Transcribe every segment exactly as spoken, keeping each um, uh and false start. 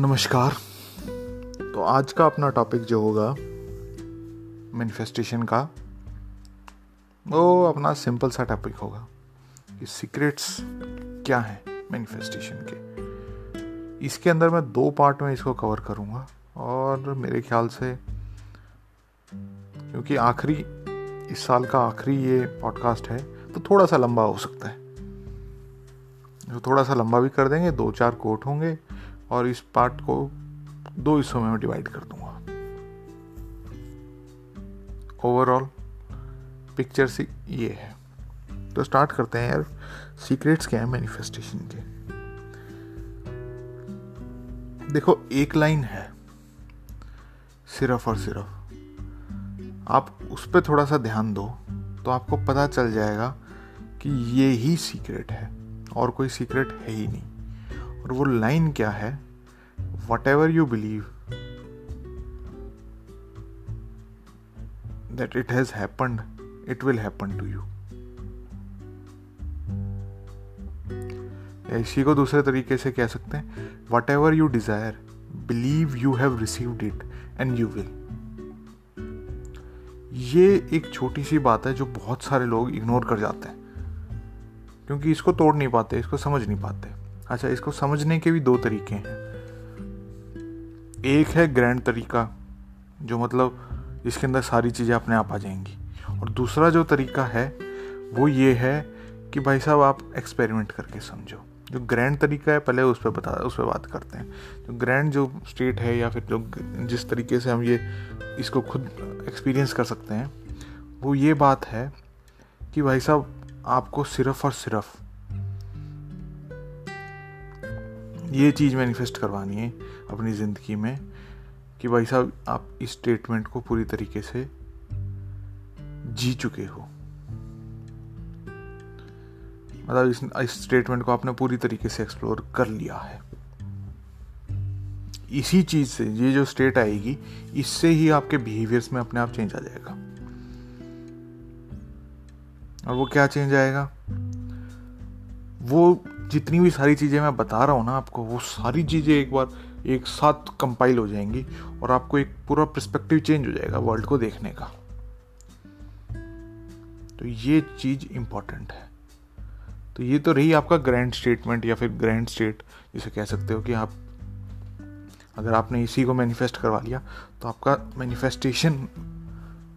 नमस्कार। तो आज का अपना टॉपिक जो होगा मैनिफेस्टेशन का, वो अपना सिंपल सा टॉपिक होगा कि सीक्रेट्स क्या हैं मैनिफेस्टेशन के। इसके अंदर मैं दो पार्ट में इसको कवर करूँगा और मेरे ख्याल से, क्योंकि आखिरी इस साल का आखिरी ये पॉडकास्ट है तो थोड़ा सा लंबा हो सकता है, तो थोड़ा सा लंबा भी कर देंगे। दो चार कोट होंगे और इस पार्ट को दो हिस्सों में डिवाइड कर दूंगा। ओवरऑल पिक्चर से ये है। तो स्टार्ट करते हैं यार, सीक्रेट्स क्या है मैनिफेस्टेशन के। देखो, एक लाइन है सिर्फ और सिर्फ, आप उस पर थोड़ा सा ध्यान दो तो आपको पता चल जाएगा कि ये ही सीक्रेट है और कोई सीक्रेट है ही नहीं। और वो लाइन क्या है? Whatever you believe that it has happened, it will happen to you। इसी को दूसरे तरीके से कह सकते हैं, Whatever you desire, believe you have received it and you will। ये एक छोटी सी बात है जो बहुत सारे लोग इग्नोर कर जाते हैं क्योंकि इसको तोड़ नहीं पाते, इसको समझ नहीं पाते। अच्छा, इसको समझने के भी दो तरीके हैं। एक है ग्रैंड तरीका, जो मतलब इसके अंदर सारी चीज़ें अपने आप आ जाएंगी, और दूसरा जो तरीका है वो ये है कि भाई साहब आप एक्सपेरिमेंट करके समझो। जो ग्रैंड तरीका है पहले उस पर बता उस पर बात करते हैं। जो ग्रैंड जो स्टेट है या फिर जो जिस तरीके से हम ये इसको खुद एक्सपीरियंस कर सकते हैं, वो ये बात है कि भाई साहब आपको सिर्फ और सिर्फ ये चीज़ मैनिफेस्ट करवानी है अपनी ज़िंदगी में कि भाई साहब आप इस स्टेटमेंट को पूरी तरीके से जी चुके हो। मतलब इस, इस स्टेटमेंट को आपने पूरी तरीके से एक्सप्लोर कर लिया है। इसी चीज़ से ये जो स्टेट आएगी, इससे ही आपके बिहेवियर्स में अपने आप चेंज आ जाएगा। और वो क्या चेंज आएगा? वो जितनी भी सारी चीज़ें मैं बता रहा हूँ ना आपको, वो सारी चीज़ें एक बार एक साथ कंपाइल हो जाएंगी और आपको एक पूरा पर्सपेक्टिव चेंज हो जाएगा वर्ल्ड को देखने का। तो ये चीज़ इम्पॉर्टेंट है। तो ये तो रही आपका ग्रैंड स्टेटमेंट या फिर ग्रैंड स्टेट, जिसे कह सकते हो कि आप अगर आपने इसी को मैनिफेस्ट करवा लिया तो आपका मैनिफेस्टेशन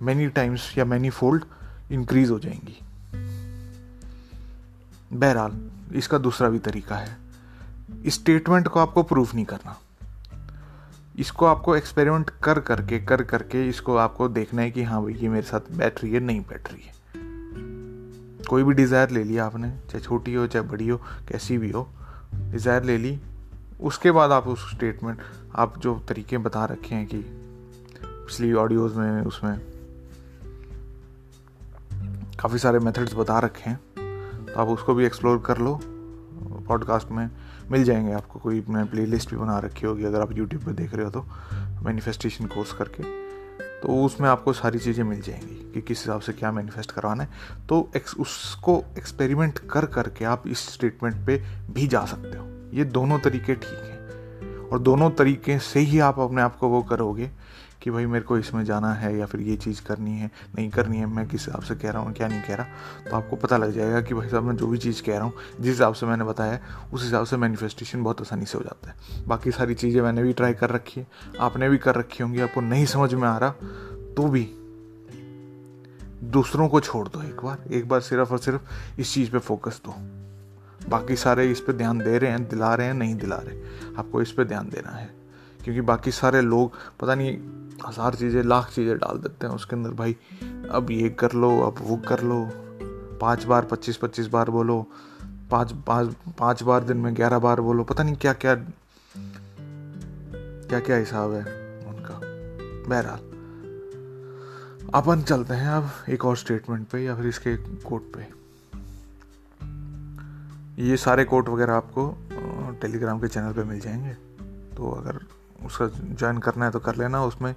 मैनी टाइम्स या मैनी फोल्ड इंक्रीज हो जाएंगी। बहरहाल, इसका दूसरा भी तरीका है। इस स्टेटमेंट को आपको प्रूफ नहीं करना, इसको आपको एक्सपेरिमेंट कर करके कर करके इसको आपको देखना है कि हाँ भाई ये मेरे साथ बैठ रही है नहीं बैठ रही है। कोई भी डिज़ायर ले लिया आपने, चाहे छोटी हो चाहे बड़ी हो, कैसी भी हो डिज़ायर ले ली, उसके बाद आप उस स्टेटमेंट आप जो तरीके बता रखे हैं कि पिछली ऑडियोज़ में, उसमें काफ़ी सारे मेथड्स बता रखे हैं, तो आप उसको भी एक्सप्लोर कर लो। पॉडकास्ट में मिल जाएंगे आपको, कोई मैं प्लेलिस्ट भी बना रखी होगी अगर आप यूट्यूब पर देख रहे हो तो, मैनिफेस्टेशन कोर्स करके, तो उसमें आपको सारी चीज़ें मिल जाएंगी कि किस हिसाब से क्या मैनिफेस्ट करवाना है। तो एक्स, उसको एक्सपेरिमेंट कर करके आप इस स्टेटमेंट पे भी जा सकते हो। ये दोनों तरीके ठीक हैं और दोनों तरीके से ही आप अपने आप को वो करोगे कि भाई मेरे को इसमें जाना है या फिर ये चीज़ करनी है नहीं करनी है, मैं किस हिसाब से कह रहा हूँ क्या नहीं कह रहा। तो आपको पता लग जाएगा कि भाई साहब मैं जो भी चीज़ कह रहा हूँ जिस हिसाब से मैंने बताया उस हिसाब से मैनिफेस्टेशन बहुत आसानी से हो जाता है। बाकी सारी चीज़ें मैंने भी ट्राई कर रखी है, आपने भी कर रखी होंगी। आपको नहीं समझ में आ रहा तो भी दूसरों को छोड़ दो, एक बार एक बार सिर्फ और सिर्फ इस चीज़ पर फोकस दो। बाकी सारे इस पर ध्यान दे रहे हैं, दिला रहे हैं, नहीं दिला रहे, आपको इस पर ध्यान देना है। क्योंकि बाकी सारे लोग पता नहीं हज़ार चीज़ें लाख चीज़ें डाल देते हैं उसके अंदर, भाई अब ये कर लो अब वो कर लो, पाँच बार पच्चीस पच्चीस बार बोलो, पाँच पाँच पाँच बार दिन में ग्यारह बार बोलो, पता नहीं क्या क्या क्या क्या हिसाब है उनका। बहरहाल, अपन चलते हैं अब एक और स्टेटमेंट पे या फिर इसके कोट पे। ये सारे कोट वगैरह आपको टेलीग्राम के चैनल पे मिल जाएंगे, तो अगर उसका ज्वाइन करना है तो कर लेना। उसमें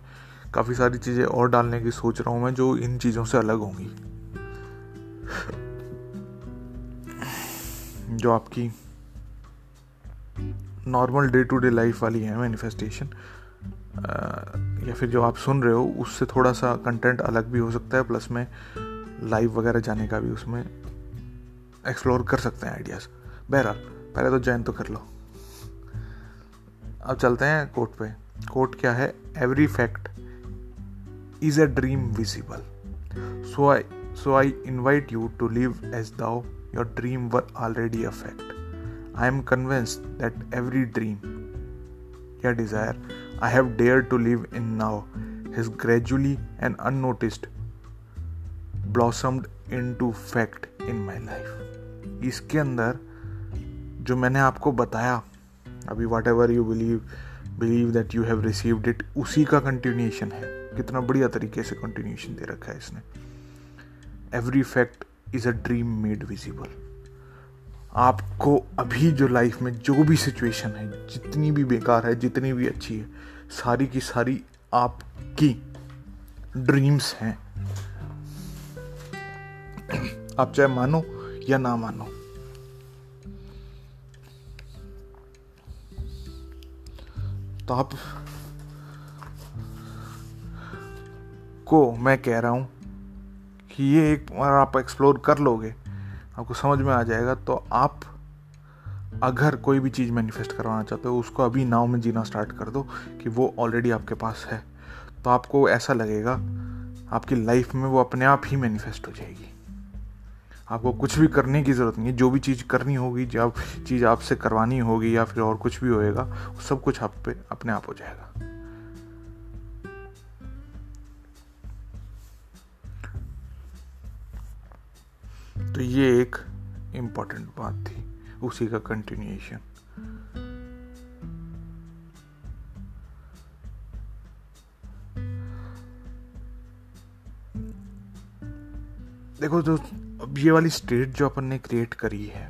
काफ़ी सारी चीज़ें और डालने की सोच रहा हूँ मैं, जो इन चीज़ों से अलग होंगी, जो आपकी normal day to day life वाली है मैनिफेस्टेशन, या फिर जो आप सुन रहे हो उससे थोड़ा सा कंटेंट अलग भी हो सकता है, प्लस में लाइव वगैरह जाने का भी उसमें एक्सप्लोर कर सकते हैं आइडियाज़। बहरहाल पहले तो ज्वाइन तो कर लो। अब चलते हैं कोट पे। कोट क्या है? Every fact is a dream visible, so I so I invite you to live as though your dream were already a fact. I am convinced that every dream या desire I have dared to live in now has gradually and unnoticed blossomed into fact in my life. इसके अंदर जो मैंने आपको बताया अभी, whatever you believe believe that you have received it, उसी का कंटिन्यूएशन है। कितना बढ़िया तरीके से कंटिन्यूएशन दे रखा है इसने। Every fact is a dream made visible. आपको अभी जो लाइफ में जो भी सिचुएशन है, जितनी भी बेकार है जितनी भी अच्छी है, सारी की सारी आपकी ड्रीम्स हैं। आप चाहे मानो या ना मानो। तो आप को मैं कह रहा हूँ कि ये एक बार आप एक्सप्लोर कर लोगे, आपको समझ में आ जाएगा। तो आप अगर कोई भी चीज़ मैनिफेस्ट करवाना चाहते हो, उसको अभी नाउ में जीना स्टार्ट कर दो कि वो ऑलरेडी आपके पास है। तो आपको ऐसा लगेगा आपकी लाइफ में वो अपने आप ही मैनिफेस्ट हो जाएगी। आपको कुछ भी करने की ज़रूरत नहीं है। जो भी चीज़ करनी होगी, जो चीज़ आपसे करवानी होगी, या फिर और कुछ भी होएगा, वो सब कुछ आप पे अपने आप हो जाएगा। तो ये एक इम्पॉर्टेंट बात थी, उसी का कंटिन्यूएशन। देखो जो अब ये वाली स्टेट जो अपन ने क्रिएट करी है,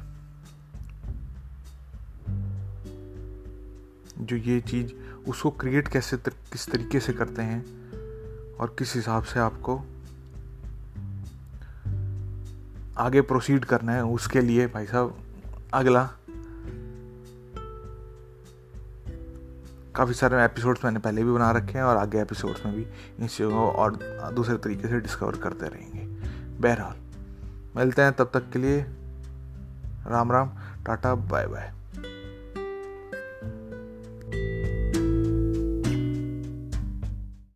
जो ये चीज, उसको क्रिएट कैसे तर, किस तरीके से करते हैं और किस हिसाब से आपको आगे प्रोसीड करना है, उसके लिए भाई साहब अगला काफ़ी सारे एपिसोड्स मैंने पहले भी बना रखे हैं और आगे एपिसोड्स में भी इन चीज़ों को और दूसरे तरीके से डिस्कवर करते रहेंगे। बहरहाल मिलते हैं, तब तक के लिए Ram Ram, tata, bye bye.